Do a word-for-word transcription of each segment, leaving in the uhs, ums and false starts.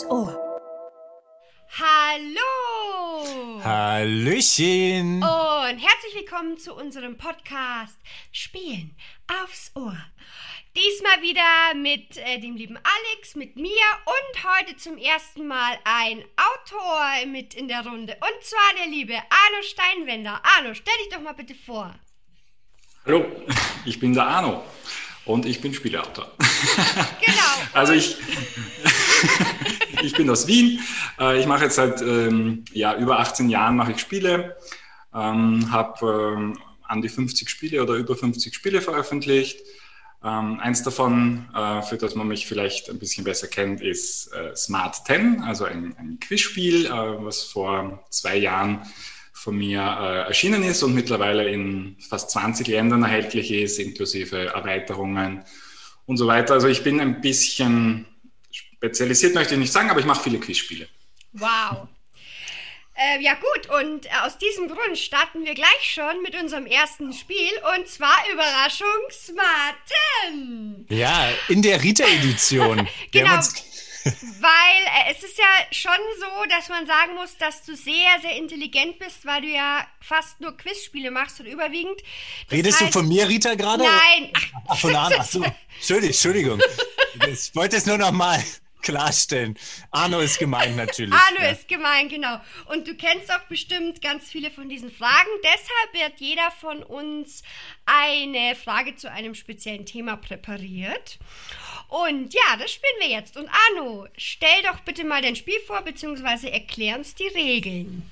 fürs Ohr. Hallo! Hallöchen! Und herzlich willkommen zu unserem Podcast Spielen aufs Ohr. Diesmal wieder mit äh, dem lieben Alex, mit mir und heute zum ersten Mal ein Autor mit in der Runde. Und zwar der liebe Arno Steinwender. Arno, stell dich doch mal bitte vor. Hallo, ich bin der Arno und ich bin Spieleautor. Genau. Also ich, ich bin aus Wien. Ich mache jetzt seit ähm, ja, über achtzehn Jahren mache ich Spiele, ähm, habe ähm, an die fünfzig Spiele oder über fünfzig Spiele veröffentlicht. Ähm, eins davon, äh, für das man mich vielleicht ein bisschen besser kennt, ist äh, Smart Ten, also ein, ein Quizspiel, äh, was vor zwei Jahren von mir äh, erschienen ist und mittlerweile in fast zwanzig Ländern erhältlich ist, inklusive Erweiterungen und so weiter. Also ich bin ein bisschen spezialisiert, möchte ich nicht sagen, aber ich mache viele Quizspiele. Wow. Äh, ja gut, und aus diesem Grund starten wir gleich schon mit unserem ersten Spiel, und zwar Überraschung Smart Ten. Ja, in der Rita-Edition. Genau, weil äh, es ist ja schon so, dass man sagen muss, dass du sehr, sehr intelligent bist, weil du ja fast nur Quizspiele machst und überwiegend. Das Redest heißt, du von mir, Rita, gerade? Nein. Ach, von Arno, ach so. Entschuldigung. Ich wollte es nur noch mal klarstellen. Arno ist gemein natürlich. Arno ja. ist gemein, genau. Und du kennst auch bestimmt ganz viele von diesen Fragen. Deshalb wird jeder von uns eine Frage zu einem speziellen Thema präpariert. Und ja, das spielen wir jetzt. Und Arno, stell doch bitte mal dein Spiel vor, beziehungsweise erklär uns die Regeln.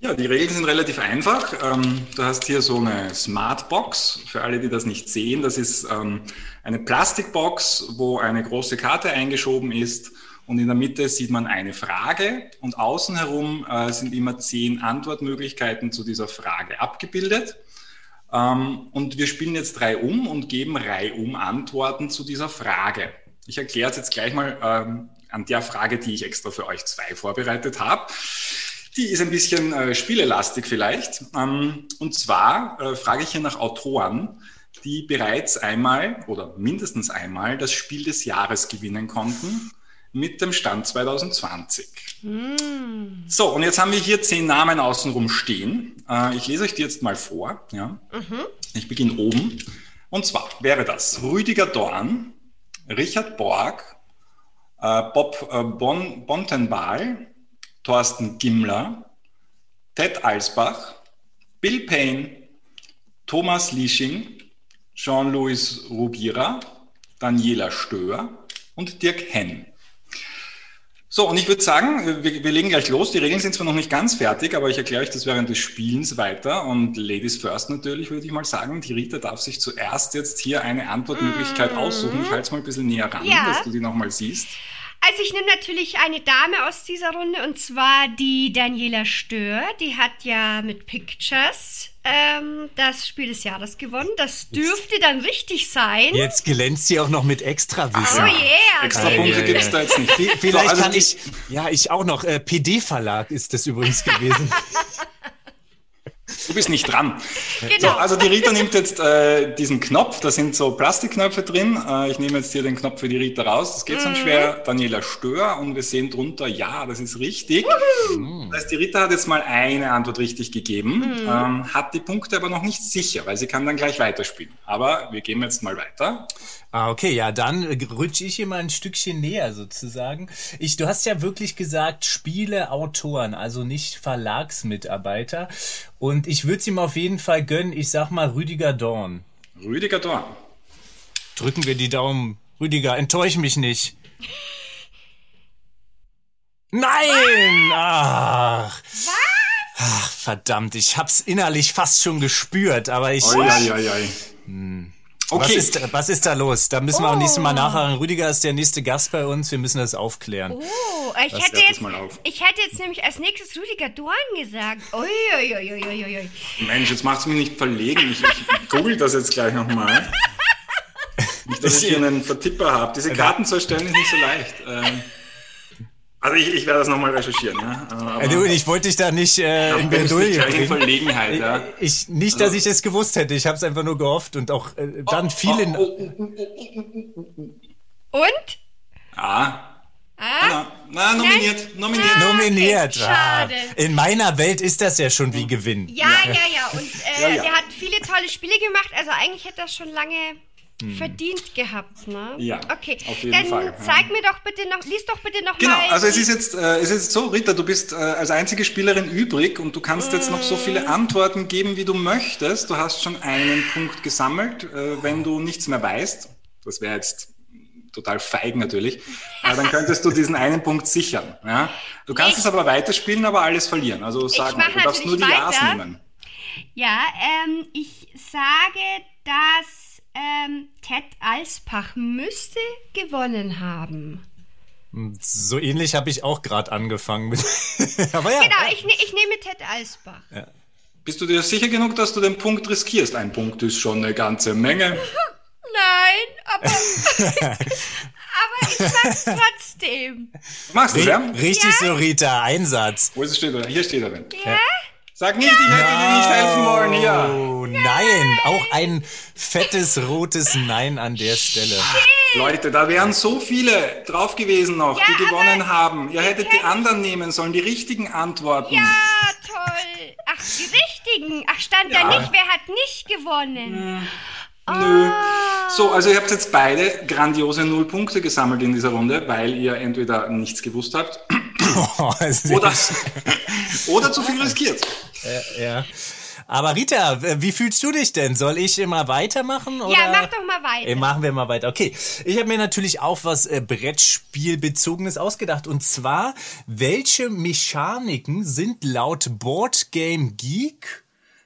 Ja, die Regeln sind relativ einfach. Ähm, du hast hier so eine Smartbox. Für alle, die das nicht sehen, das ist ähm, eine Plastikbox, wo eine große Karte eingeschoben ist und in der Mitte sieht man eine Frage und außen herum äh, sind immer zehn Antwortmöglichkeiten zu dieser Frage abgebildet. Ähm, und wir spielen jetzt reihum und geben reihum Antworten zu dieser Frage. Ich erkläre es jetzt gleich mal ähm, an der Frage, die ich extra für euch zwei vorbereitet habe. Die ist ein bisschen äh, spielelastig vielleicht. Ähm, und zwar äh, frage ich hier nach Autoren, die bereits einmal oder mindestens einmal das Spiel des Jahres gewinnen konnten mit dem Stand zwanzig zwanzig. Mm. So, und jetzt haben wir hier zehn Namen außenrum stehen. Äh, ich lese euch die jetzt mal vor. Ja? Mhm. Ich beginne oben. Und zwar wäre das Rüdiger Dorn, Richard Borg, äh, Bob äh, bon, Bontenbal, Thorsten Gimler, Ted Alsbach, Bill Payne, Thomas Liesching, Jean-Louis Rubira, Daniela Stöhr und Dirk Henn. So, und ich würde sagen, wir, wir legen gleich los. Die Regeln sind zwar noch nicht ganz fertig, aber ich erkläre euch das während des Spielens weiter. Und Ladies first natürlich, würde ich mal sagen. Die Rita darf sich zuerst jetzt hier eine Antwortmöglichkeit mm. aussuchen. Ich halte es mal ein bisschen näher ran, ja. dass du die nochmal siehst. Also ich nehme natürlich eine Dame aus dieser Runde, und zwar die Daniela Stöhr. Die hat ja mit Pictures ähm, das Spiel des Jahres gewonnen. Das dürfte jetzt dann richtig sein. Jetzt glänzt sie auch noch mit Extrawissen. Oh yeah. Extra Punkte yeah. gibt es da jetzt nicht. Vielleicht so, also kann ich, ja ich auch noch, äh, P D-Verlag ist das übrigens gewesen. Du bist nicht dran. Genau. So, also die Rita nimmt jetzt äh, diesen Knopf, da sind so Plastikknöpfe drin. Äh, ich nehme jetzt hier den Knopf für die Rita raus, das geht mhm. sonst schwer. Daniela Stöhr, und wir sehen drunter, ja, das ist richtig. Mhm. Das heißt, die Rita hat jetzt mal eine Antwort richtig gegeben, mhm. ähm, hat die Punkte aber noch nicht sicher, weil sie kann dann gleich weiterspielen. Aber wir gehen jetzt mal weiter. Ah, okay, ja, dann rutsche ich immer ein Stückchen näher sozusagen. Ich, du hast ja wirklich gesagt, Spieleautoren, also nicht Verlagsmitarbeiter. Und ich würde es ihm auf jeden Fall gönnen. Ich sag mal Rüdiger Dorn. Rüdiger Dorn. Drücken wir die Daumen. Rüdiger, enttäusch mich nicht. Nein! Was? Ach. Was? Ach, verdammt, ich hab's innerlich fast schon gespürt, aber ich... Oi, oi, oi, oi. Hm. Okay. Was ist, was ist da los? Da müssen oh. wir auch nächstes Mal nachhaken. Rüdiger ist der nächste Gast bei uns. Wir müssen das aufklären. Oh, ich, das hätte, jetzt, mal auf. ich hätte jetzt nämlich als nächstes Rüdiger Dorn gesagt. Ui, ui, ui, ui, ui. Mensch, jetzt macht's mich nicht verlegen. Ich, ich google das jetzt gleich nochmal. Nicht, dass ich hier einen Vertipper habe. Diese Karten zu erstellen ist nicht so leicht. Ähm, Also ich, ich werde das nochmal recherchieren. Ja? Aber du, ich wollte dich da nicht äh, in Bedulden bringen. Ja. Ich, nicht, dass also. ich es das gewusst hätte. Ich habe es einfach nur gehofft und auch äh, dann oh, vielen... Oh, oh, oh, oh, oh, oh, oh. Und? Ja. Ah. Ah, Na, nominiert, nominiert. Ah, nominiert. Okay. Schade. In meiner Welt ist das ja schon wie Gewinn. Ja, ja, ja. Und äh, ja, ja. der hat viele tolle Spiele gemacht. Also eigentlich hätte er schon lange hm. verdient gehabt. Ne? Ja, okay. Auf jeden Dann Fall. zeig mir doch bitte noch, lies doch bitte noch genau, mal. Genau, also es ist, jetzt, äh, es ist jetzt so, Rita, du bist äh, als einzige Spielerin übrig und du kannst mm. jetzt noch so viele Antworten geben, wie du möchtest. Du hast schon einen Punkt gesammelt, äh, wenn du nichts mehr weißt. Das wäre jetzt... total feig natürlich, aber dann könntest du diesen einen Punkt sichern. Ja? Du kannst ich, es aber weiterspielen, aber alles verlieren. Also sag mal, du darfst nur die Ja's nehmen. Ja, ähm, ich sage, dass ähm, Ted Alsbach müsste gewonnen haben. So ähnlich habe ich auch gerade angefangen. Mit aber ja, genau, ja. Ich, ich nehme Ted Alsbach. Ja. Bist du dir sicher genug, dass du den Punkt riskierst? Ein Punkt ist schon eine ganze Menge. Nein, aber, aber ich mach's trotzdem. Machst du es, ja? Richtig ja. so, Rita, Einsatz. Wo ist es steht er? Hier steht er denn. Ja? Sag nicht, ja. ich hätte dir nicht helfen wollen, ja. Oh nein. nein, auch ein fettes, rotes Nein an der Stelle. Shit. Leute, da wären so viele drauf gewesen noch, ja, die gewonnen haben. Ihr hättet die anderen nehmen sollen, die richtigen Antworten. Ja, toll. Ach, die richtigen. Ach, stand ja. da nicht, wer hat nicht gewonnen. Hm. Oh. Nö. So, also ihr habt jetzt beide grandiose Nullpunkte gesammelt in dieser Runde, weil ihr entweder nichts gewusst habt oh, oder, oder zu viel riskiert. Äh, ja. Aber Rita, wie fühlst du dich denn? Soll ich immer weitermachen? Oder? Ja, mach doch mal weiter. Äh, machen wir mal weiter. Okay, ich habe mir natürlich auch was äh, Brettspielbezogenes ausgedacht. Und zwar, welche Mechaniken sind laut Board Game Geek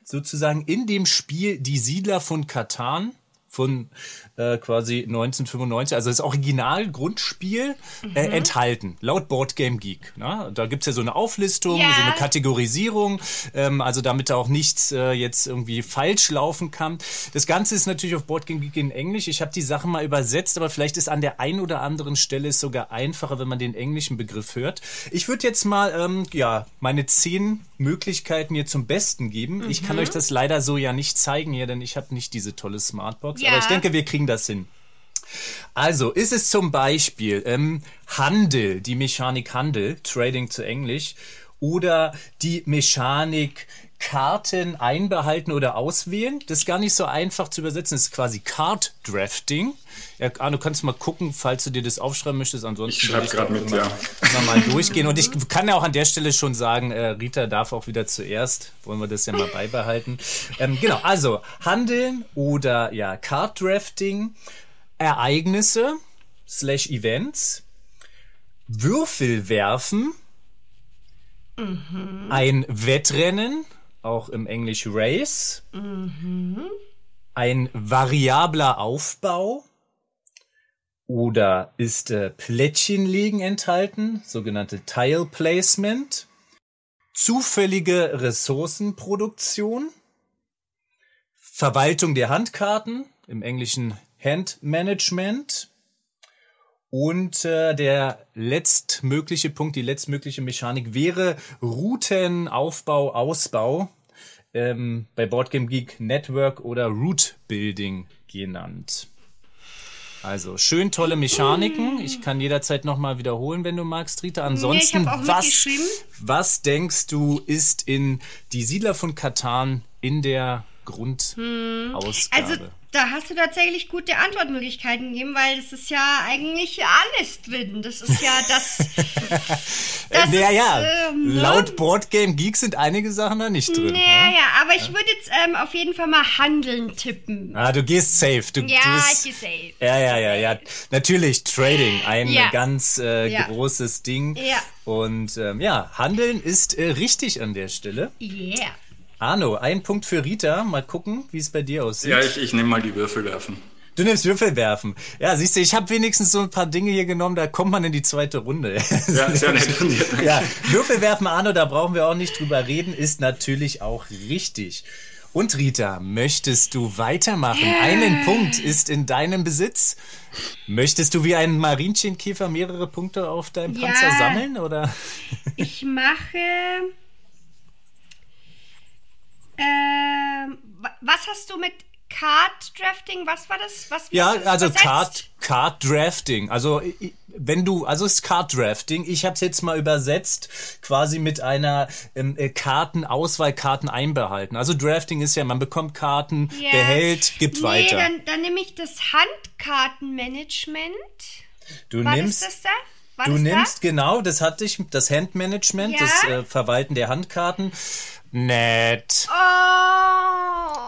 sozusagen in dem Spiel Die Siedler von Catan von äh, quasi neunzehnhundertfünfundneunzig, also das Original-Grundspiel, mhm. äh, enthalten, laut Board Game Geek. Na? Da gibt's ja so eine Auflistung, yeah. so eine Kategorisierung, ähm, also damit auch nichts äh, jetzt irgendwie falsch laufen kann. Das Ganze ist natürlich auf Board Game Geek in Englisch. Ich habe die Sachen mal übersetzt, aber vielleicht ist an der einen oder anderen Stelle es sogar einfacher, wenn man den englischen Begriff hört. Ich würde jetzt mal ähm, ja meine zehn Möglichkeiten hier zum Besten geben. Mhm. Ich kann euch das leider so ja nicht zeigen hier, denn ich habe nicht diese tolle Smartbox, ja. aber ich denke, wir kriegen das hin. Also ist es zum Beispiel ähm, Handel, die Mechanik Handel, Trading zu Englisch, oder die Mechanik Karten einbehalten oder auswählen. Das ist gar nicht so einfach zu übersetzen. Das ist quasi Card Drafting. Ja, Arno, kannst mal gucken, falls du dir das aufschreiben möchtest. Ansonsten ich schreibe gerade mit, ja. mal durchgehen. Und ich kann ja auch an der Stelle schon sagen, äh, Rita darf auch wieder zuerst. Wollen wir das ja mal beibehalten. Ähm, genau, also Handeln oder ja Card Drafting. Ereignisse slash Events, Würfel werfen, mhm. ein Wettrennen, auch im Englisch Race, mhm. ein variabler Aufbau oder ist äh, Plättchenlegen enthalten, sogenannte Tile Placement, zufällige Ressourcenproduktion, Verwaltung der Handkarten, im Englischen Hand Management und äh, der letztmögliche Punkt, die letztmögliche Mechanik wäre Routen, Aufbau, Ausbau, ähm, bei Board Game Geek Network oder Route Building genannt. Also schön tolle Mechaniken. Ich kann jederzeit nochmal wiederholen, wenn du magst, Rita. Ansonsten, nee, was, was denkst du, ist in Die Siedler von Catan in der Grundausgabe? Also da hast du tatsächlich gute Antwortmöglichkeiten gegeben, weil es ist ja eigentlich alles drin. Das ist ja das... das naja, ist, ähm, laut Board Game Geek sind einige Sachen da nicht drin. Naja, ne? aber ich würde jetzt ähm, auf jeden Fall mal Handeln tippen. Ah, du gehst safe. Du, ja, du bist, ich geh safe. Ja, ja, ja, ja. Natürlich, Trading, ein ja. ganz äh, ja. großes Ding. Ja. Und ähm, ja, Handeln ist äh, richtig an der Stelle. Yeah. Arno, ein Punkt für Rita. Mal gucken, wie es bei dir aussieht. Ja, ich, ich nehme mal die Würfel werfen. Du nimmst Würfel werfen. Ja, siehst du, ich habe wenigstens so ein paar Dinge hier genommen, da kommt man in die zweite Runde. Ja, sehr nett von dir, danke. Ja, Würfel werfen, Arno, da brauchen wir auch nicht drüber reden, ist natürlich auch richtig. Und Rita, möchtest du weitermachen? Yeah. Einen Punkt ist in deinem Besitz. Möchtest du wie ein Marienkäfer mehrere Punkte auf deinem ja. Panzer sammeln, oder? Ich mache... Ähm, was hast du mit Card Drafting? Was war das? Was, ja, also Card, Card Drafting. Also wenn du, also ist Card Drafting. Ich habe es jetzt mal übersetzt, quasi mit einer ähm, Kartenauswahl, Karten einbehalten. Also Drafting ist ja, man bekommt Karten, ja. behält, gibt nee, weiter. Dann, dann nehme ich das Handkartenmanagement. Du War nimmst das, das da? War du nimmst, da? Genau, das hatte ich, das Handmanagement, ja? das äh, Verwalten der Handkarten. Nett. Oh.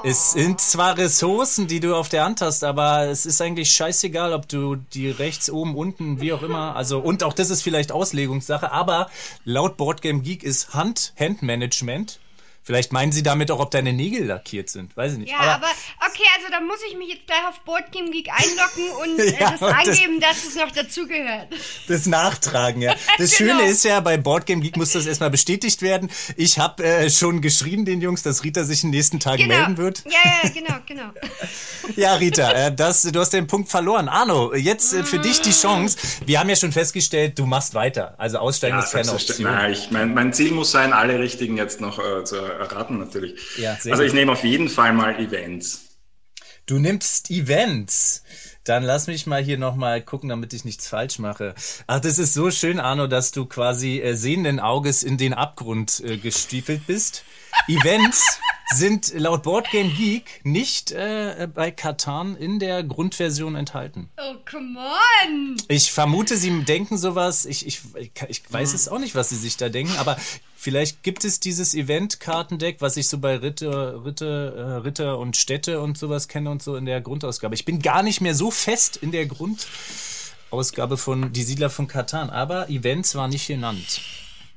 Es sind zwar Ressourcen, die du auf der Hand hast, aber es ist eigentlich scheißegal, ob du die rechts, oben, unten, wie auch immer, also, und auch das ist vielleicht Auslegungssache, aber laut Board Game Geek ist Hand, Handmanagement. Vielleicht meinen sie damit auch, ob deine Nägel lackiert sind. Weiß ich nicht. Ja, aber, aber okay, also da muss ich mich jetzt gleich auf Board Game Geek einloggen und äh, ja, das und angeben, das, dass es noch dazugehört. Das Nachtragen, ja. Das genau. Schöne ist ja, bei Board Game Geek muss das erstmal bestätigt werden. Ich habe äh, schon geschrieben den Jungs, dass Rita sich in den nächsten Tagen genau. melden wird. Ja, ja, genau, genau. Ja, Rita, äh, das, du hast den Punkt verloren. Arno, jetzt äh, für dich die Chance. Wir haben ja schon festgestellt, du machst weiter. Also aussteigen ja, ist keine Option. Na, ich mein, mein Ziel muss sein, alle Richtigen jetzt noch äh, zu erraten natürlich. Ja, also ich nehme auf jeden Fall mal Events. Du nimmst Events. Dann lass mich mal hier nochmal gucken, damit ich nichts falsch mache. Ach, das ist so schön, Arno, dass du quasi äh, sehenden Auges in den Abgrund äh, gestiefelt bist. Events sind laut Board Game Geek nicht äh, bei Catan in der Grundversion enthalten. Oh, come on! Ich vermute, sie denken sowas. Ich, ich, ich weiß es auch nicht, was sie sich da denken, aber vielleicht gibt es dieses Event-Kartendeck, was ich so bei Ritter, Ritter, Ritter und Städte und sowas kenne und so in der Grundausgabe. Ich bin gar nicht mehr so fest in der Grundausgabe von Die Siedler von Catan, aber Events war nicht genannt.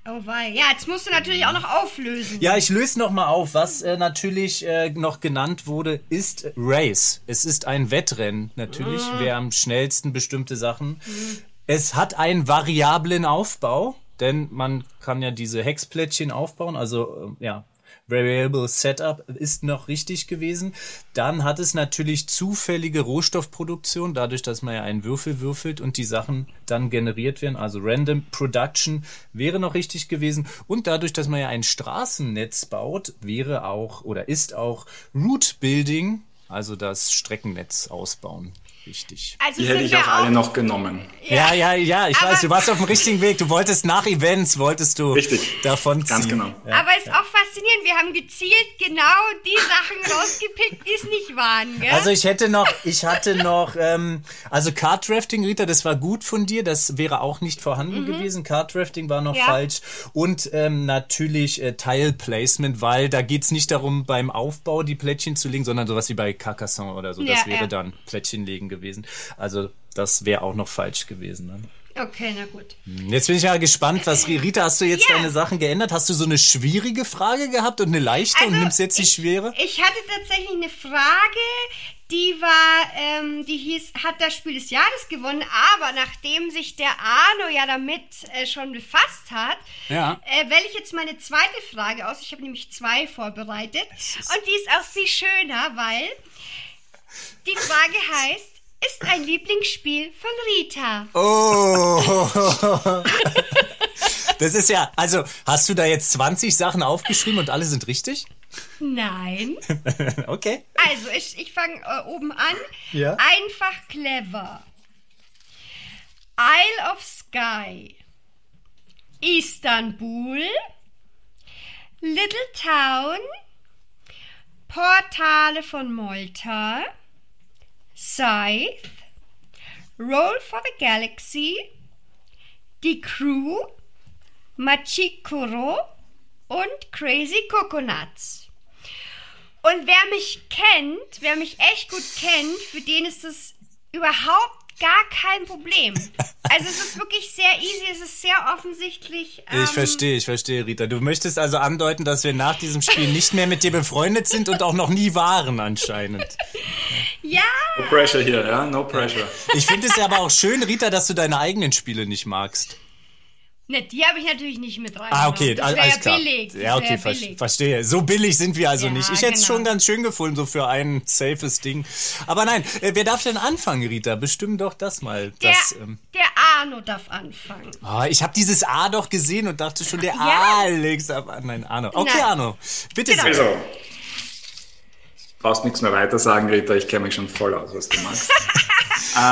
Oh wei. Ja, jetzt musst du natürlich auch noch auflösen. Ja, ich löse nochmal auf. Was äh, natürlich äh, noch genannt wurde, ist Race. Es ist ein Wettrennen natürlich, mhm. wer am schnellsten bestimmte Sachen. Mhm. Es hat einen variablen Aufbau. Denn man kann ja diese Hexplättchen aufbauen, also ja, Variable Setup ist noch richtig gewesen. Dann hat es natürlich zufällige Rohstoffproduktion, dadurch, dass man ja einen Würfel würfelt und die Sachen dann generiert werden. Also Random Production wäre noch richtig gewesen. Und dadurch, dass man ja ein Straßennetz baut, wäre auch oder ist auch Route Building, also das Streckennetz ausbauen. Richtig. Also die hätte ich auch alle noch genommen. Ja, ja, ja, ich aber weiß, du warst auf dem richtigen Weg. Du wolltest nach Events, wolltest du richtig. davon ziehen. Ganz genau. Ja, aber es ist ja. auch faszinierend, wir haben gezielt genau die Sachen rausgepickt, die es nicht waren. Gell? Also ich hätte noch, ich hatte noch, ähm, also Card Drafting, Rita, das war gut von dir, das wäre auch nicht vorhanden mhm. gewesen. Card Drafting war noch ja. falsch. Und ähm, natürlich äh, Tile Placement, weil da geht es nicht darum, beim Aufbau die Plättchen zu legen, sondern sowas wie bei Carcassonne oder so. Ja, das wäre ja. dann Plättchen legen gewesen. Also das wäre auch noch falsch gewesen. Ne? Okay, na gut. Jetzt bin ich mal gespannt, was Rita, hast du jetzt ja. deine Sachen geändert? Hast du so eine schwierige Frage gehabt und eine leichte also, und nimmst jetzt die ich, schwere? Ich hatte tatsächlich eine Frage, die war, ähm, die hieß, hat das Spiel des Jahres gewonnen, aber nachdem sich der Arno ja damit äh, schon befasst hat, ja. äh, wähle ich jetzt meine zweite Frage aus. Ich habe nämlich zwei vorbereitet und die ist auch viel schöner, weil die Frage heißt, ist ein Lieblingsspiel von Rita. Oh. Das ist ja, also hast du da jetzt zwanzig Sachen aufgeschrieben und alle sind richtig? Nein. Okay. Also ich, ich fange äh, oben an. Ja. Einfach clever. Isle of Sky. Istanbul. Little Town. Portale von Molta. Scythe, Roll for the Galaxy, Die Crew, Machikoro und Crazy Coconuts. Und wer mich kennt, wer mich echt gut kennt, für den ist es überhaupt gar kein Problem. Also es ist wirklich sehr easy, es ist sehr offensichtlich. Ähm ich verstehe, ich verstehe, Rita. Du möchtest also andeuten, dass wir nach diesem Spiel nicht mehr mit dir befreundet sind und auch noch nie waren anscheinend. Ja. No pressure hier, ja? No pressure. Ich finde es ja aber auch schön, Rita, dass du deine eigenen Spiele nicht magst. Ne, die habe ich natürlich nicht mit rein. Ah, okay, das alles klar. Billig. Das ja, okay, ver- billig. Verstehe. So billig sind wir also ja, nicht. Ich hätte es genau. schon ganz schön gefunden, so für ein safes Ding. Aber nein, äh, wer darf denn anfangen, Rita? Bestimmt doch das mal. Der, das, ähm, der Arno darf anfangen. Oh, ich habe dieses A doch gesehen und dachte schon, der ja. Alex. Aber nein, Arno. Okay, nein. Arno, bitte. Genau. Also, brauchst nichts mehr weiter sagen, Rita. Ich kenne mich schon voll aus, was du machst.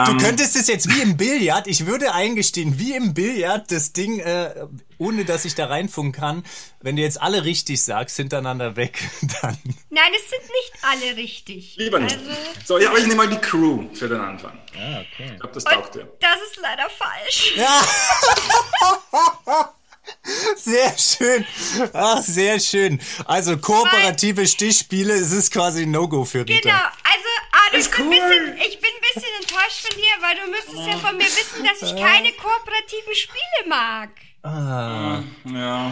Du ähm, könntest es jetzt wie im Billard, ich würde eingestehen, wie im Billard, das Ding, äh, ohne dass ich da reinfunken kann, wenn du jetzt alle richtig sagst, hintereinander weg, dann... Nein, es sind nicht alle richtig. Lieber nicht. Also so, ja, aber ich nehme mal die Crew für den Anfang. Ah, okay. Ich glaube, das taugt dir. Das ist leider falsch. Ja. Sehr schön. Ach, sehr schön. Also kooperative Stichspiele, es ist quasi ein No-Go für Rita. Genau, also Arno, ich bin, cool. bisschen, ich bin ein bisschen enttäuscht von dir, weil du müsstest oh. ja von mir wissen, dass ich keine kooperativen Spiele mag. Ah, ja.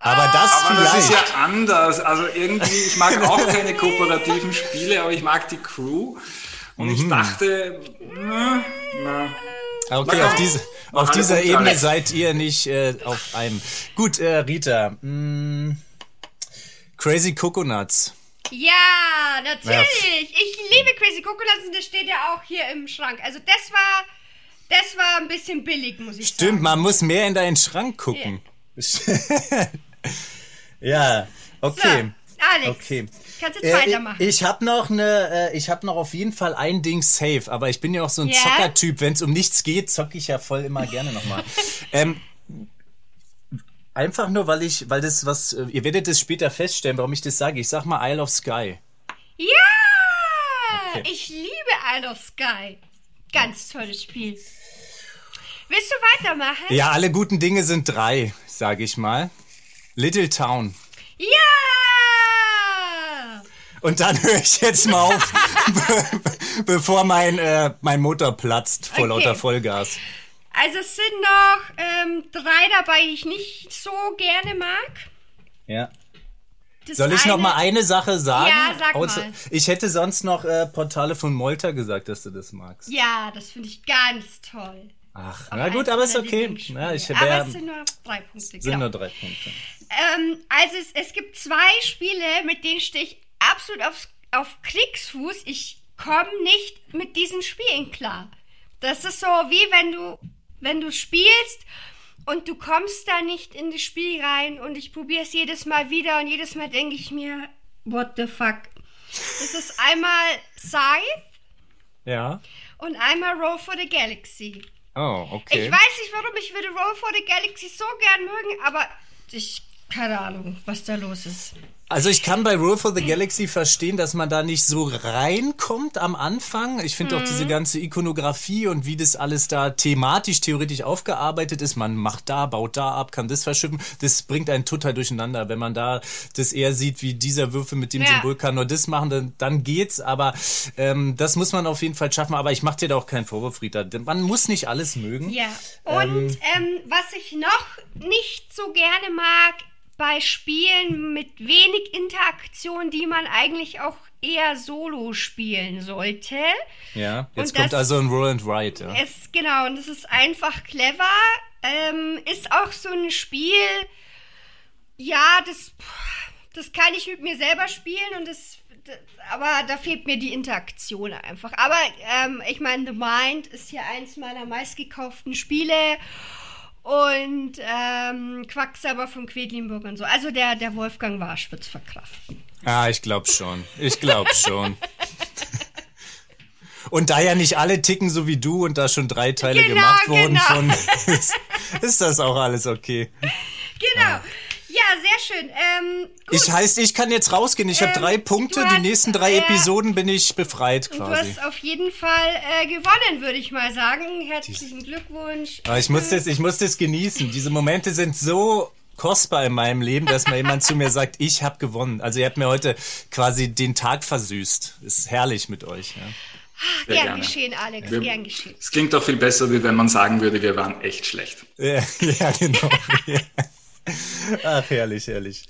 Aber das, aber das ist ja anders. Also irgendwie, ich mag auch keine kooperativen Spiele, aber ich mag die Crew. Und mhm. ich dachte, na, na. Okay, Nein. auf, diese, auf dieser Ebene alles. seid ihr nicht äh, auf einem. Gut, äh, Rita. Mh, Crazy Coconuts. Ja, natürlich. Ja. Ich liebe Crazy Coconuts und das steht ja auch hier im Schrank. Also das war, das war ein bisschen billig, muss ich Stimmt, sagen. Stimmt, man muss mehr in deinen Schrank gucken. Yeah. Ja, okay. So, Alex. Okay. Kannst jetzt weitermachen. Äh, ich habe noch eine, äh, ich habe noch auf jeden Fall ein Ding safe, aber ich bin ja auch so ein yeah. Zockertyp. Wenn es um nichts geht, zocke ich ja voll immer gerne nochmal. ähm, einfach nur, weil ich, weil das was, ihr werdet es später feststellen, warum ich das sage. Ich sag mal Isle of Sky. Ja, okay. Ich liebe Isle of Sky. Ganz tolles Spiel. Willst du weitermachen? Ja, alle guten Dinge sind drei, sage ich mal. Little Town. Ja! Und dann höre ich jetzt mal auf, be- bevor mein, äh, mein Motor platzt vor okay. lauter Vollgas. Also es sind noch ähm, drei dabei, die ich nicht so gerne mag. Ja. Das Soll ich eine... noch mal eine Sache sagen? Ja, sag Außer, mal. Ich hätte sonst noch äh, Portale von Molta gesagt, dass du das magst. Ja, das finde ich ganz toll. Ach, na gut, aber ist okay. Ja, ich wär, aber es sind nur drei Punkte. Sind genau. nur drei Punkte. Ähm, also es, es gibt zwei Spiele, mit denen stehe ich absolut auf, auf Kriegsfuß. Ich komme nicht mit diesen Spielen klar. Das ist so, wie wenn du, wenn du spielst und du kommst da nicht in das Spiel rein und ich probiere es jedes Mal wieder und jedes Mal denke ich mir, what the fuck. Das ist einmal Scythe ja. und einmal Roll for the Galaxy. Oh, okay. Ich weiß nicht warum, ich würde Roll for the Galaxy so gern mögen, aber ich, keine Ahnung, was da los ist. Also ich kann bei Roll for the Galaxy verstehen, dass man da nicht so reinkommt am Anfang. Ich finde mhm. auch diese ganze Ikonografie und wie das alles da thematisch, theoretisch aufgearbeitet ist. Man macht da, baut da ab, kann das verschiffen. Das bringt einen total durcheinander. Wenn man da das eher sieht, wie dieser Würfel mit dem ja. Symbol kann nur das machen, dann, dann geht's. Aber ähm, das muss man auf jeden Fall schaffen. Aber ich mache dir da auch keinen Vorwurf, Rita. Man muss nicht alles mögen. Ja. Und ähm, ähm, was ich noch nicht so gerne mag, bei Spielen mit wenig Interaktion, die man eigentlich auch eher solo spielen sollte. Ja, jetzt kommt also ein Roll and Write. Ja. Es, genau, und das ist einfach clever. Ähm, ist auch so ein Spiel, ja, das, das kann ich mit mir selber spielen, und das, das aber da fehlt mir die Interaktion einfach. Aber ähm, ich meine, The Mind ist hier eins meiner meistgekauften Spiele. Und ähm, Quacksalber von Quedlinburg und so. Also der, der Wolfgang Warsch wird's verkraften. Ah, ich glaube schon. Ich glaube schon. Und da ja nicht alle ticken so wie du und da schon drei Teile genau, gemacht wurden genau. von, ist, ist das auch alles okay. Genau. Ja. Ja, sehr schön. Ähm, gut. Ich heißt, ich kann jetzt rausgehen. Ich ähm, habe drei Punkte. Hast, die nächsten drei äh, Episoden bin ich befreit quasi. Du hast auf jeden Fall äh, gewonnen, würde ich mal sagen. Herzlichen Glückwunsch. Aber ich muss das, ich muss das genießen. Diese Momente sind so kostbar in meinem Leben, dass mal jemand zu mir sagt, ich habe gewonnen. Also ihr habt mir heute quasi den Tag versüßt. Ist herrlich mit euch. Ja. Ach, gern gerne. geschehen, Alex, wir, gern geschehen. Es klingt doch viel besser, wie wenn man sagen würde, wir waren echt schlecht. Ja, ja genau. Ja. Ach, herrlich, herrlich.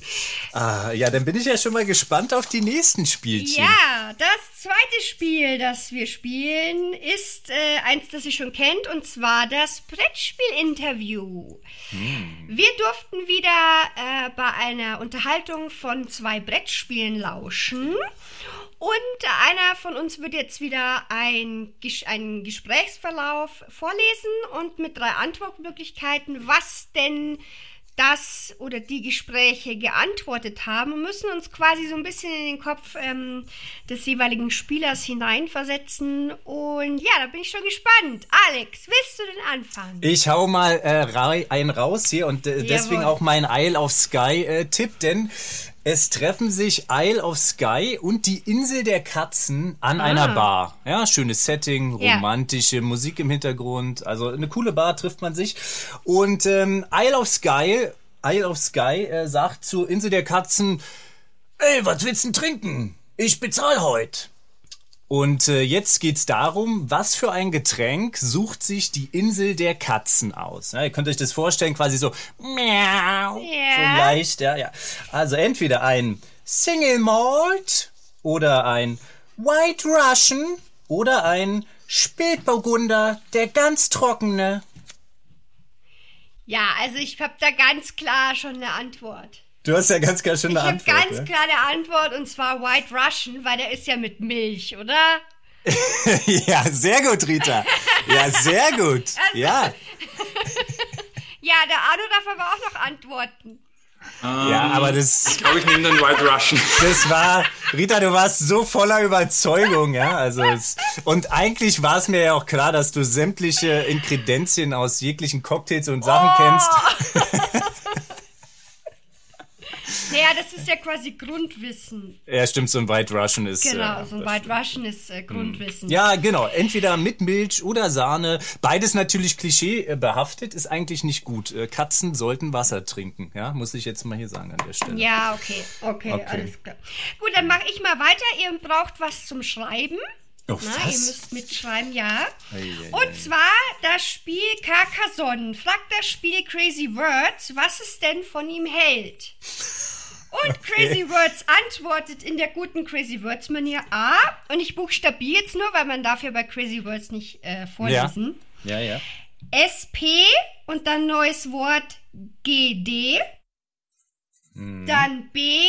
Ah, ja, dann bin ich ja schon mal gespannt auf die nächsten Spielchen. Ja, das zweite Spiel, das wir spielen, ist äh, eins, das ihr schon kennt, und zwar das Brettspiel-Interview. Hm. Wir durften wieder äh, bei einer Unterhaltung von zwei Brettspielen lauschen. Und einer von uns wird jetzt wieder ein, einen Gesprächsverlauf vorlesen und mit drei Antwortmöglichkeiten, was denn das oder die Gespräche geantwortet haben und müssen uns quasi so ein bisschen in den Kopf ähm, des jeweiligen Spielers hineinversetzen. Und ja, da bin ich schon gespannt. Alex, willst du den anfangen? Ich hau mal äh, einen raus hier und äh, deswegen auch mein Isle of Sky äh, Tipp, denn es treffen sich Isle of Sky und die Insel der Katzen an ah. einer Bar. Ja, schönes Setting, romantische ja. Musik im Hintergrund. Also eine coole Bar, trifft man sich. Und ähm, Isle of Sky, Isle of Sky äh, sagt zur Insel der Katzen, ey, was willst du denn trinken? Ich bezahl heute. Und äh, jetzt geht's darum, was für ein Getränk sucht sich die Insel der Katzen aus. Ja, ihr könnt euch das vorstellen, quasi so miau, yeah. so leicht. Ja, ja. Also entweder ein Single Malt oder ein White Russian oder ein Spätburgunder, der ganz trockene. Ja, also ich habe da ganz klar schon eine Antwort. Du hast ja ganz klar schon eine Antwort. Ich habe ganz ne? klar eine Antwort, und zwar White Russian, weil der ist ja mit Milch, oder? Ja, sehr gut, Rita. Ja, sehr gut. Also, ja. Ja, der Arno darf aber auch noch antworten. Um, ja, aber das... Ich glaube, ich nehme den White Russian. Das war... Rita, du warst so voller Überzeugung, ja? Also es, und eigentlich war es mir ja auch klar, dass du sämtliche Inkredenzien aus jeglichen Cocktails und Sachen oh. kennst. Naja, das ist ja quasi Grundwissen. Ja, stimmt, so ein White Russian ist... Genau, äh, so ein White Russian ist äh, Grundwissen. Ja, genau, entweder mit Milch oder Sahne. Beides natürlich klischeebehaftet, ist eigentlich nicht gut. Katzen sollten Wasser trinken, ja, muss ich jetzt mal hier sagen an der Stelle. Ja, okay, okay, okay. Alles klar. Gut, dann mache ich mal weiter. Ihr braucht was zum Schreiben. Oh, na, was? Ihr müsst mitschreiben, ja. Ei, ei, und ei. zwar das Spiel Carcassonne. Fragt das Spiel Crazy Words, was es denn von ihm hält. Und okay. Crazy Words antwortet in der guten Crazy Words Manier A. Und ich buchstabiere jetzt nur, weil man darf ja bei Crazy Words nicht äh, vorlesen. Ja, ja. ja. S P und dann neues Wort G D. Hm. Dann B,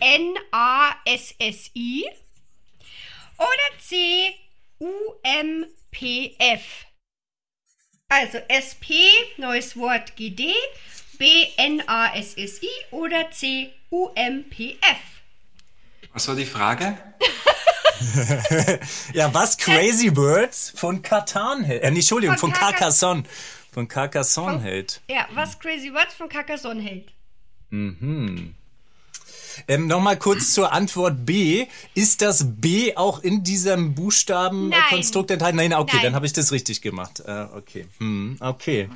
N A S S I. Oder C, U M P F. Also S P, neues Wort G D, B, N A S S I oder C, U M P F. Was war die Frage? Ja, was Crazy Words von Catan hält. Äh, Entschuldigung, von, von Carcassonne. Von Carcassonne von, hält. Ja, was Crazy Words von Carcassonne hält. Mhm. Ähm, Nochmal kurz zur Antwort B. Ist das B auch in diesem Buchstabenkonstrukt enthalten? Nein, okay, Nein. dann habe ich das richtig gemacht. Äh, okay. Hm, okay.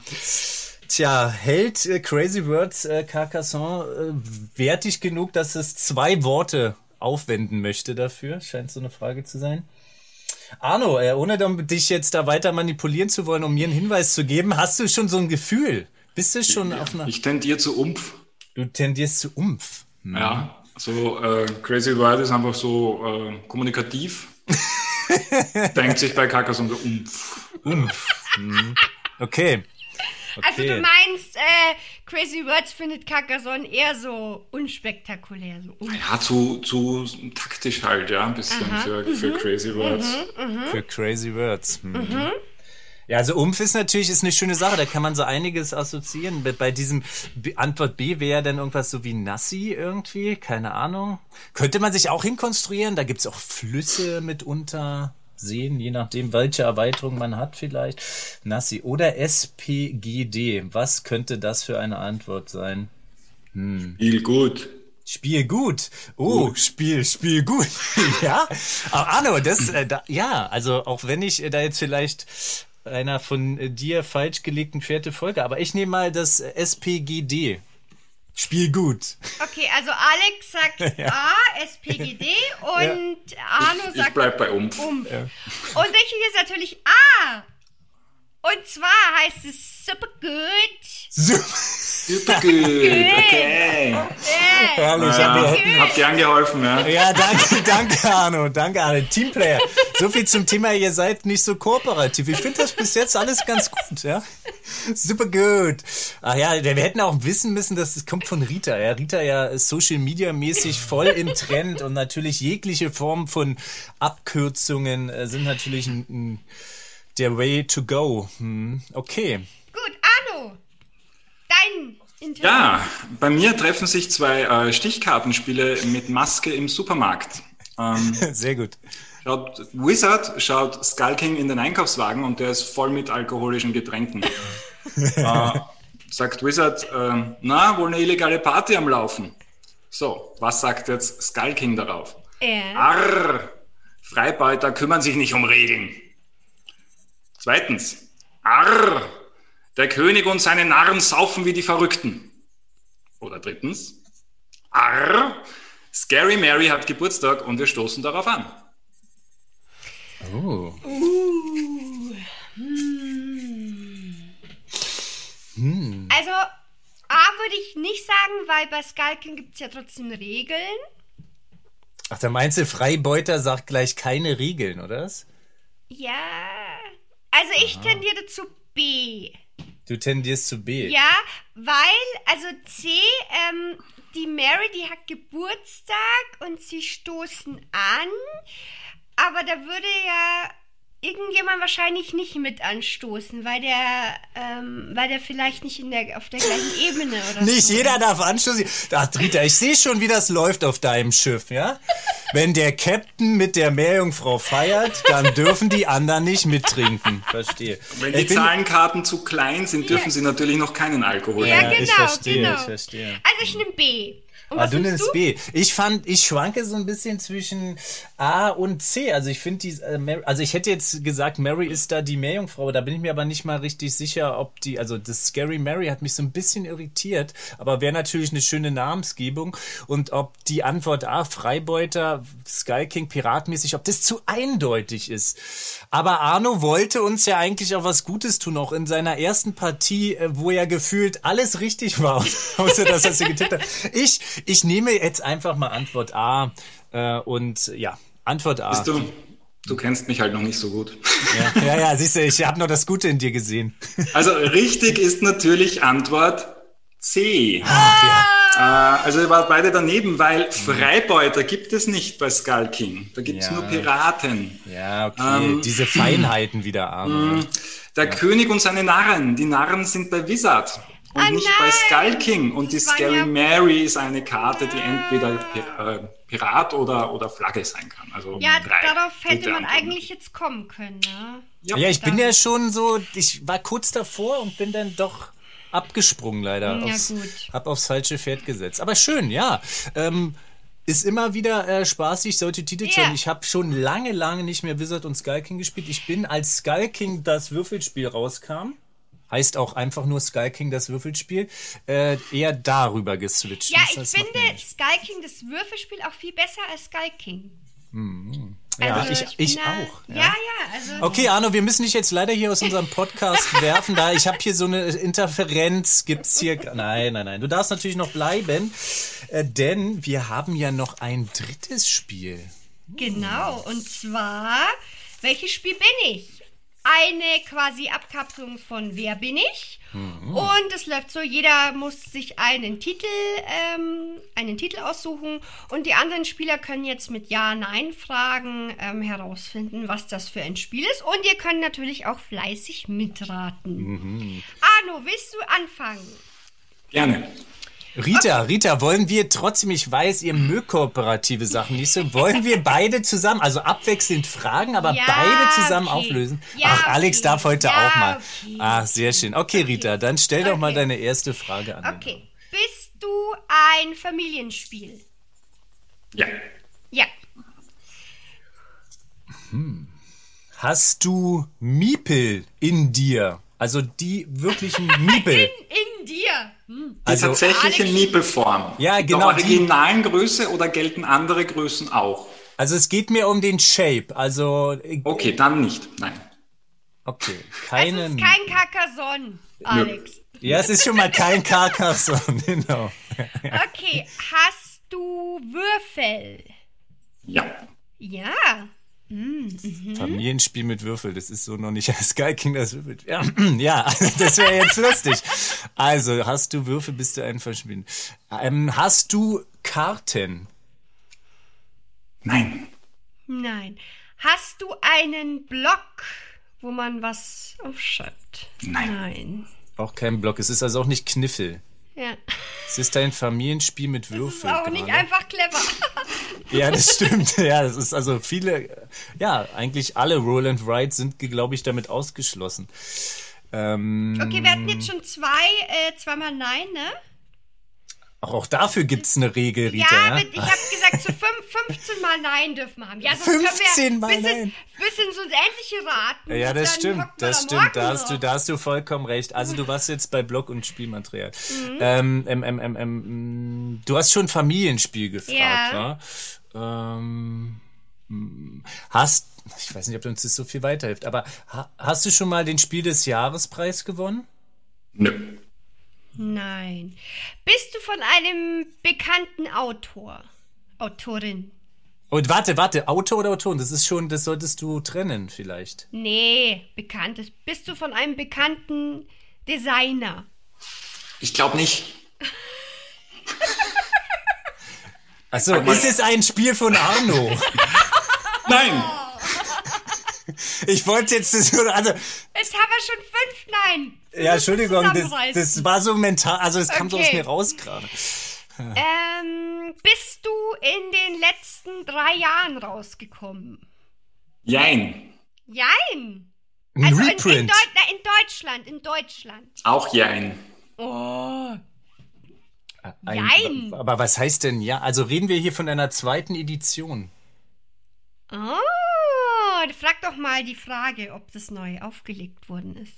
Tja, hält äh, Crazy Words äh, Carcassonne äh, wertig genug, dass es zwei Worte aufwenden möchte dafür? Scheint so eine Frage zu sein. Arno, äh, ohne dich jetzt da weiter manipulieren zu wollen, um mir einen Hinweis zu geben, hast du schon so ein Gefühl? Bist du schon ja, auf einer... Ich tendiere zu Umf. Du tendierst zu Umf? Mhm. Ja, so äh, Crazy World ist einfach so äh, kommunikativ. Denkt sich bei Carcassonne so Umf. Umf. Mhm. Okay. Okay. Also du meinst, äh, Crazy Words findet Carcassonne eher so unspektakulär. So un- ja, zu, zu taktisch halt, ja, ein bisschen Aha, für, für mhm. Crazy Words. Mhm, mh. Für Crazy Words. Mhm. Mhm. Ja, also Umf ist natürlich ist eine schöne Sache, da kann man so einiges assoziieren. Bei, bei diesem B- Antwort B wäre dann irgendwas so wie Nassi irgendwie, keine Ahnung. Könnte man sich auch hinkonstruieren, da gibt's auch Flüsse mitunter, Seen, je nachdem, welche Erweiterung man hat vielleicht. Nassi oder S P G D, was könnte das für eine Antwort sein? Hm. Spiel gut. Spiel gut. Oh, gut. Spiel, Spiel gut. Ja, aber Arno, das, äh, da, ja, also auch wenn ich äh, da jetzt vielleicht... einer von dir falsch gelegten vierte Folge. Aber ich nehme mal das S P G D. Spiel gut. Okay, also Alex sagt ja. A, S P G D und ja. Arno ich, sagt ich bleib bei Umf. Umf. Ja. Und richtig ist natürlich A. Und zwar heißt es super gut. Super, super gut. Okay. Okay. Herrlich. Ja, ja, habt gern geholfen, ja. Ja, danke, danke, Arno. Danke, Arno. Teamplayer. So viel zum Thema, ihr seid nicht so kooperativ. Ich finde das bis jetzt alles ganz gut, ja. Super gut. Ach ja, wir hätten auch wissen müssen, dass das kommt von Rita. Ja, Rita ja Social Media mäßig voll im Trend und natürlich jegliche Form von Abkürzungen sind natürlich ein, ein der way to go. Hm. Okay. Gut, Arno, dein Ja, bei mir treffen sich zwei äh, Stichkartenspiele mit Maske im Supermarkt. Ähm, Sehr gut. Schaut, Wizard schaut Skull King in den Einkaufswagen und der ist voll mit alkoholischen Getränken. äh, sagt Wizard, äh, na, wohl eine illegale Party am Laufen. So, was sagt jetzt Skull King darauf? Äh. Arr, Freibeuter kümmern sich nicht um Regeln. Zweitens, arr, der König und seine Narren saufen wie die Verrückten. Oder drittens, arr, Scary Mary hat Geburtstag und wir stoßen darauf an. Oh. Uh. Hm. Hm. Also, A würde ich nicht sagen, weil bei Skull King gibt es ja trotzdem Regeln. Ach, da meinst du, Freibeuter sagt gleich keine Regeln, oder? Ja. Also ich Aha. tendiere zu B. Du tendierst zu B? Ja, weil, also C, ähm, die Mary, die hat Geburtstag und sie stoßen an, aber da würde ja irgendjemand wahrscheinlich nicht mit anstoßen, weil der, ähm, weil der vielleicht nicht in der, auf der gleichen Ebene oder nicht so. Jeder darf anstoßen. Ach, Rita, ich sehe schon, wie das läuft auf deinem Schiff, ja? Wenn der Captain mit der Meerjungfrau feiert, dann dürfen die anderen nicht mittrinken. Verstehe. Und wenn die ich Zahlenkarten bin, zu klein sind, dürfen ja. sie natürlich noch keinen Alkohol ja, nehmen. Ja, genau, ich verstehe, genau. Ich verstehe. Also ich nehme B. Ah, du nimmst du? B. Ich fand, ich schwanke so ein bisschen zwischen A und C. Also ich finde die, äh, Mary, also ich hätte jetzt gesagt, Mary ist da die Meerjungfrau. Da bin ich mir aber nicht mal richtig sicher, ob die, also das Scary Mary hat mich so ein bisschen irritiert, aber wäre natürlich eine schöne Namensgebung. Und ob die Antwort A, Freibeuter, Skull King, piratmäßig, ob das zu eindeutig ist. Aber Arno wollte uns ja eigentlich auch was Gutes tun, auch in seiner ersten Partie, wo ja gefühlt alles richtig war, außer dass er sie getippt hat. Ich Ich nehme jetzt einfach mal Antwort A äh, und ja, Antwort A. Bist du, du kennst mich halt noch nicht so gut. Ja, ja, ja, siehst du, ich habe noch das Gute in dir gesehen. Also richtig ist natürlich Antwort C. Ach, ja. äh, also ihr wart beide daneben, weil Freibeuter gibt es nicht bei Skull King. Da gibt es ja. nur Piraten. Ja, okay, ähm, diese Feinheiten wieder, aber. Der ja. König und seine Narren. Die Narren sind bei Wizard. Und ah, nicht nein. bei Skull King. Und die Scary ja Mary ist eine Karte, die entweder Pirat oder, oder Flagge sein kann. Also ja, darauf hätte man Antworten. eigentlich jetzt kommen können. Ne? Ja, ja, ich bin ja schon so, ich war kurz davor und bin dann doch abgesprungen leider. Ja, aufs, gut. Hab aufs falsche Pferd gesetzt. Aber schön, ja. Ähm, Ist immer wieder äh, spaßig, solche Titel zu yeah. hören. Ich habe schon lange, lange nicht mehr Wizard und Skull King gespielt. Ich bin, als Skull King das Würfelspiel rauskam, heißt auch einfach nur Skull King, das Würfelspiel, äh, eher darüber geswitcht. Ja, ich das finde Skull King, das Würfelspiel, auch viel besser als Skull King. Mhm. Ja, also, ich, ich, ich auch. Ja, ja, ja also okay, Arno, wir müssen dich jetzt leider hier aus unserem Podcast werfen, da ich habe hier so eine Interferenz, gibt's hier... Nein, nein, nein, du darfst natürlich noch bleiben, äh, denn wir haben ja noch ein drittes Spiel. Genau, oh. und zwar, welches Spiel bin ich? Eine quasi Abkapselung von Wer bin ich? Mhm. Und es läuft so, jeder muss sich einen Titel, ähm, einen Titel aussuchen und die anderen Spieler können jetzt mit Ja-Nein-Fragen ähm, herausfinden, was das für ein Spiel ist. Und ihr könnt natürlich auch fleißig mitraten. Mhm. Arno, willst du anfangen? Gerne. Rita, okay. Rita, wollen wir trotzdem, ich weiß, ihr mögt kooperative Sachen nicht so, wollen wir beide zusammen, also abwechselnd fragen, aber ja, beide zusammen okay. auflösen? Ja, Ach, okay. Alex darf heute ja, auch mal. Okay. Ach, sehr schön. Okay, okay. Rita, dann stell okay. doch mal deine erste Frage an. Okay. Bist du ein Familienspiel? Ja. Ja. Hm. Hast du Miepel in dir? Also die wirklichen Miepel. In, in dir. Hm. Die also tatsächliche Miepelform. Ja, genau. In der originalen Größe oder gelten andere Größen auch? Also es geht mir um den Shape. Also okay, dann nicht. Nein. Okay, keine. Es ist kein Carcassonne, Alex. Nö. Ja, es ist schon mal kein Carcassonne, genau. Okay, hast du Würfel? Ja. Ja. Mhm. Familienspiel mit Würfel, das ist so noch nicht Skull King, das Würfel. Ja, ja, das wäre jetzt lustig. Also, hast du Würfel, bist du ein Verspielen. Ähm, hast du Karten? Nein. Nein. Hast du einen Block, wo man was aufschreibt? Nein. Nein. Auch kein Block, es ist also auch nicht Kniffel. Ja. Es ist ein Familienspiel mit Würfeln. Das ist auch gerade nicht einfach clever. Ja, das stimmt. Ja, das ist also viele, ja, eigentlich alle Roll and Write sind, glaube ich, damit ausgeschlossen. Ähm, okay, wir hatten jetzt schon zwei, äh, zweimal Nein, ne? Auch, auch dafür gibt es eine Regel, Rita. Ja, ja? Ich habe gesagt, so fünf, fünfzehn Mal Nein dürfen wir haben. Ja, sonst fünfzehn können wir ja Mal bisschen, Nein. Bisschen so endliche Raten. Ja, das stimmt, das stimmt. Da hast, du, da hast du vollkommen recht. Also du warst jetzt bei Blog- und Spielmaterial. Mhm. Ähm, ähm, ähm, ähm, ähm, du hast schon Familienspiel gefragt, ja? ja? Ähm, hast, ich weiß nicht, ob uns das so viel weiterhilft, aber hast du schon mal den Spiel des Jahrespreis gewonnen? Nö. Nee. Nein. Bist du von einem bekannten Autor? Autorin? Und warte, warte, Autor oder Autorin? Das ist schon, das solltest du trennen vielleicht. Nee, bekanntes. Bist du von einem bekannten Designer? Ich glaube nicht. Achso, ist es ein Spiel von Arno? Nein! Ich wollte jetzt... Das, also, jetzt haben wir schon fünf Nein. Wir ja, Entschuldigung, das, das war so mental... Also das kam okay. so aus mir raus gerade. Ähm, bist du in den letzten drei Jahren rausgekommen? Jein. Jein? Ein also Reprint. In, in, Deut- na, in Deutschland, in Deutschland. Auch jein. Oh. Ein, jein. Aber was heißt denn ja? Also reden wir hier von einer zweiten Edition. Oh. Frag doch mal die Frage, ob das neu aufgelegt worden ist.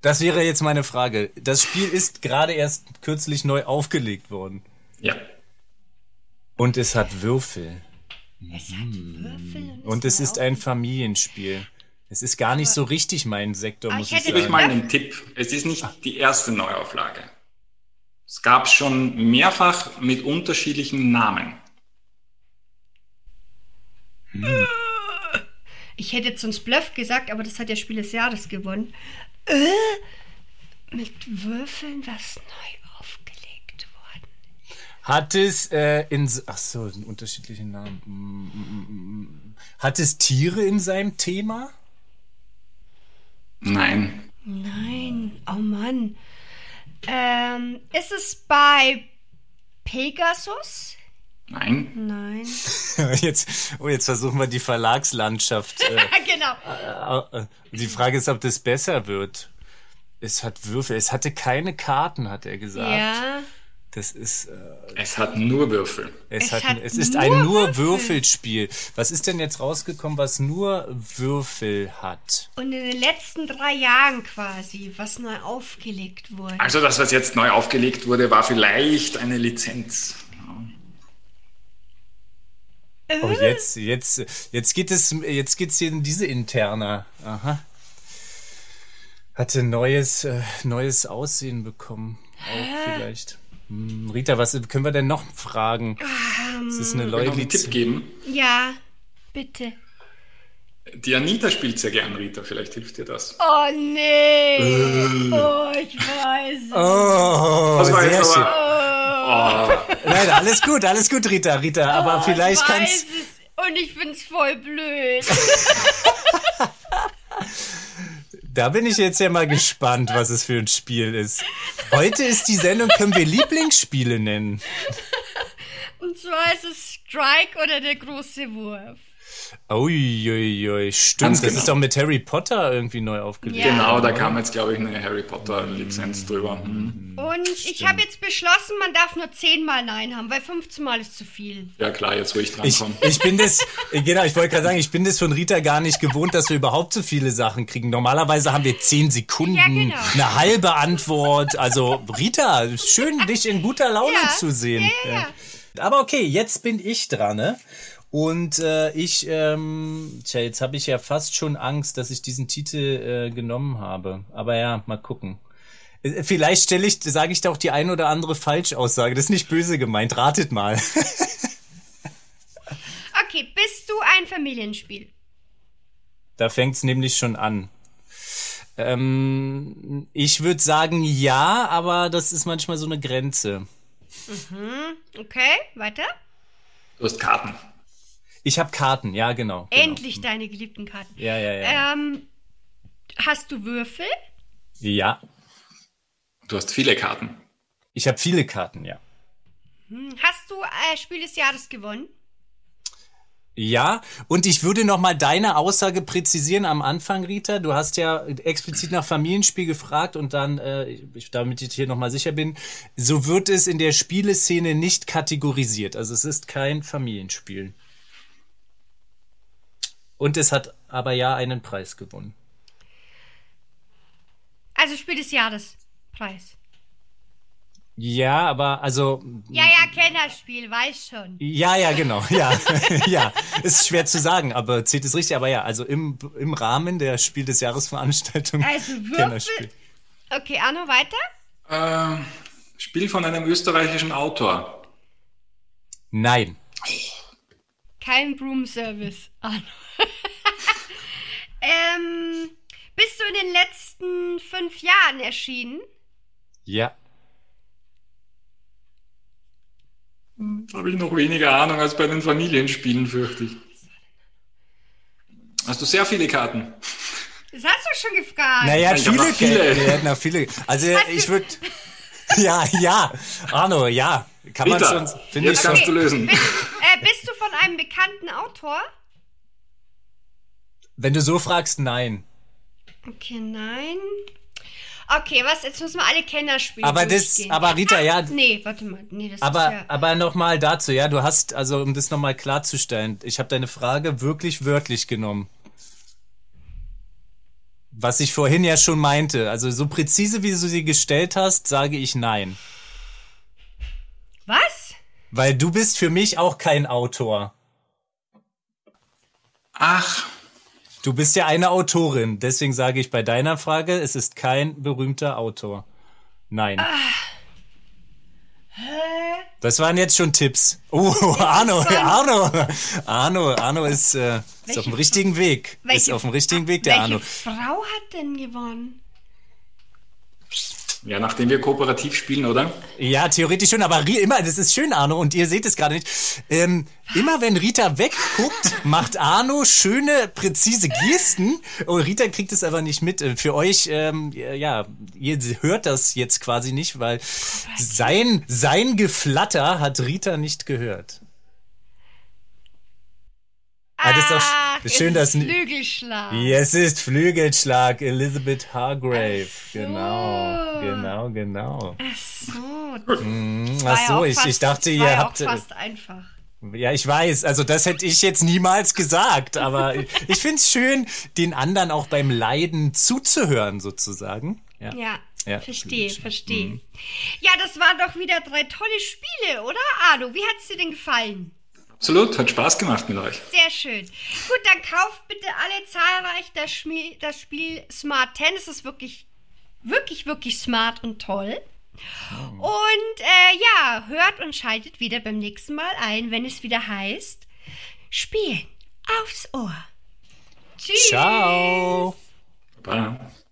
Das wäre jetzt meine Frage. Das Spiel ist gerade erst kürzlich neu aufgelegt worden. Ja. Und es hat Würfel. Es hat Würfel. Und, und es ist ein Familienspiel. Es ist gar nicht so richtig mein Sektor, muss ich sagen. Ich meine einen Tipp. Es ist nicht die erste Neuauflage. Es gab schon mehrfach mit unterschiedlichen Namen. Hm. Ich hätte jetzt sonst Bluff gesagt, aber das hat ja Spiel des Jahres gewonnen. Äh, mit Würfeln was neu aufgelegt worden. Hat es äh, in... Ach so, einen unterschiedlichen Namen. Hat es Tiere in seinem Thema? Nein. Nein, oh Mann. Ähm, ist es bei Pegasus? Nein. Nein. Jetzt, oh, jetzt versuchen wir die Verlagslandschaft. Äh, genau. Äh, äh, die Frage ist, ob das besser wird. Es hat Würfel. Es hatte keine Karten, hat er gesagt. Ja. Das ist. Äh, es hat nur Würfel. Es, es, hat, hat es ist nur ein nur Würfelspiel. Was ist denn jetzt rausgekommen, was nur Würfel hat? Und in den letzten drei Jahren quasi, was neu aufgelegt wurde. Also das, was jetzt neu aufgelegt wurde, war vielleicht eine Lizenz. Oh, jetzt, jetzt, jetzt geht es, jetzt geht's hier in diese Interna. Aha. Hatte neues, äh, neues Aussehen bekommen. Auch vielleicht. Hm, Rita, was können wir denn noch fragen? Um, ist das eine Leute, einen Tipp geben? Ja, bitte. Die Anita spielt sehr gern, Rita. Vielleicht hilft dir das. Oh, nee. Oh, ich weiß es. Oh, das war sehr jetzt schön. Oh. Nein, alles gut, alles gut, Rita, Rita, aber oh, vielleicht ich weiß kannst... es und ich find's voll blöd. Da bin ich jetzt ja mal gespannt, was es für ein Spiel ist. Heute ist die Sendung, können wir Lieblingsspiele nennen. Und zwar ist es Strike oder der große Wurf. Uiuiui, ui, ui. Stimmt, Ganz das genau. ist doch mit Harry Potter irgendwie neu aufgelegt. Ja. Genau, da kam jetzt, glaube ich, eine Harry Potter-Lizenz drüber. Mhm. Und stimmt. Ich habe jetzt beschlossen, man darf nur zehnmal Nein haben, weil fünfzehn Mal ist zu viel. Ja klar, jetzt ruhig drankommen. Ich, ich bin das, genau, ich wollte gerade sagen, ich bin das von Rita gar nicht gewohnt, dass wir überhaupt so viele Sachen kriegen. Normalerweise haben wir zehn Sekunden, ja, genau. eine halbe Antwort. Also Rita, schön, dich in guter Laune ja. zu sehen. Ja, ja, ja. Aber okay, jetzt bin ich dran, ne? Und äh, ich, ähm, tja, jetzt habe ich ja fast schon Angst, dass ich diesen Titel äh, genommen habe. Aber ja, mal gucken. Vielleicht stelle ich, sage ich da auch die ein oder andere Falschaussage. Das ist nicht böse gemeint. Ratet mal. Okay, bist du ein Familienspiel? Da fängt's nämlich schon an. Ähm, ich würde sagen ja, aber das ist manchmal so eine Grenze. Mhm. Okay, weiter. Du hast Karten. Ich habe Karten, ja, genau. Endlich genau. Deine geliebten Karten. Ja, ja, ja. Ähm, hast du Würfel? Ja. Du hast viele Karten. Ich habe viele Karten, ja. Hast du äh, Spiel des Jahres gewonnen? Ja, und ich würde nochmal deine Aussage präzisieren am Anfang, Rita. Du hast ja explizit nach Familienspiel gefragt und dann, äh, ich, damit ich hier nochmal sicher bin, so wird es in der Spieleszene nicht kategorisiert. Also es ist kein Familienspiel. Und es hat aber ja einen Preis gewonnen. Also Spiel des Jahres, Preis. Ja, aber also... Ja, ja, Kennerspiel, weiß schon. Ja, ja, genau, ja. Ja, ist schwer zu sagen, aber zählt es richtig. Aber ja, also im, im Rahmen der Spiel des Jahresveranstaltung. Also Würfel... Okay, Arno, weiter? Ähm, Spiel von einem österreichischen Autor. Nein. Kein Broom-Service, Arno. ähm, bist du in den letzten fünf Jahren erschienen? Ja. Habe ich noch weniger Ahnung als bei den Familienspielen, fürchte ich. Hast du sehr viele Karten? Das hast du schon gefragt. Naja, ich viele, viele. Wir hätten auch viele. Also hast ich würde... Ja, ja. Arno, ja. Kann man schon... Jetzt kannst okay. du lösen. Bist, äh, bist du von einem bekannten Autor? Wenn du so fragst, nein. Okay, nein... Okay, was? Jetzt müssen wir alle Kennerspiele aber durchgehen. Das, aber Rita, Ach, ja. Nee, warte mal. Nee, das aber, ist ja. Aber nochmal dazu, ja, du hast, also um das nochmal klarzustellen, ich habe deine Frage wirklich wörtlich genommen. Was ich vorhin ja schon meinte. Also so präzise, wie du sie gestellt hast, sage ich nein. Was? Weil du bist für mich auch kein Autor. Ach. Du bist ja eine Autorin, deswegen sage ich bei deiner Frage, es ist kein berühmter Autor. Nein. Das waren jetzt schon Tipps. Oh, Arno, Arno, Arno, Arno ist, äh, ist auf dem richtigen Weg. Ist auf dem richtigen Weg, der Arno. Welche Frau hat denn gewonnen? Ja, nachdem wir kooperativ spielen, oder? Ja, theoretisch schon, aber immer, das ist schön, Arno, und ihr seht es gerade nicht. Ähm, immer wenn Rita wegguckt, macht Arno schöne, präzise Gesten. Und Rita kriegt es aber nicht mit. Für euch, ähm, ja, ihr hört das jetzt quasi nicht, weil sein, sein Geflatter hat Rita nicht gehört. Ah, das ist doch Ach, schön, es ist dass Flügelschlag. Yes, es ist Flügelschlag, Elizabeth Hargrave. So. Genau, genau, genau. Ach so. Mhm. Ach so, ich, fast, ich dachte, ihr ja habt... Das war fast einfach. Ja, ich weiß, also das hätte ich jetzt niemals gesagt, aber ich, ich finde es schön, den anderen auch beim Leiden zuzuhören sozusagen. Ja, ja, ja verstehe, verstehe. Mhm. Ja, das waren doch wieder drei tolle Spiele, oder, Arno? Wie hat es dir denn gefallen? Absolut, hat Spaß gemacht mit euch. Sehr schön. Gut, dann kauft bitte alle zahlreich das Spiel, das Spiel Smart Ten. Es ist wirklich, wirklich, wirklich smart und toll. Oh. Und äh, ja, hört und schaltet wieder beim nächsten Mal ein, wenn es wieder heißt, Spielen aufs Ohr. Tschüss. Ciao. Bye.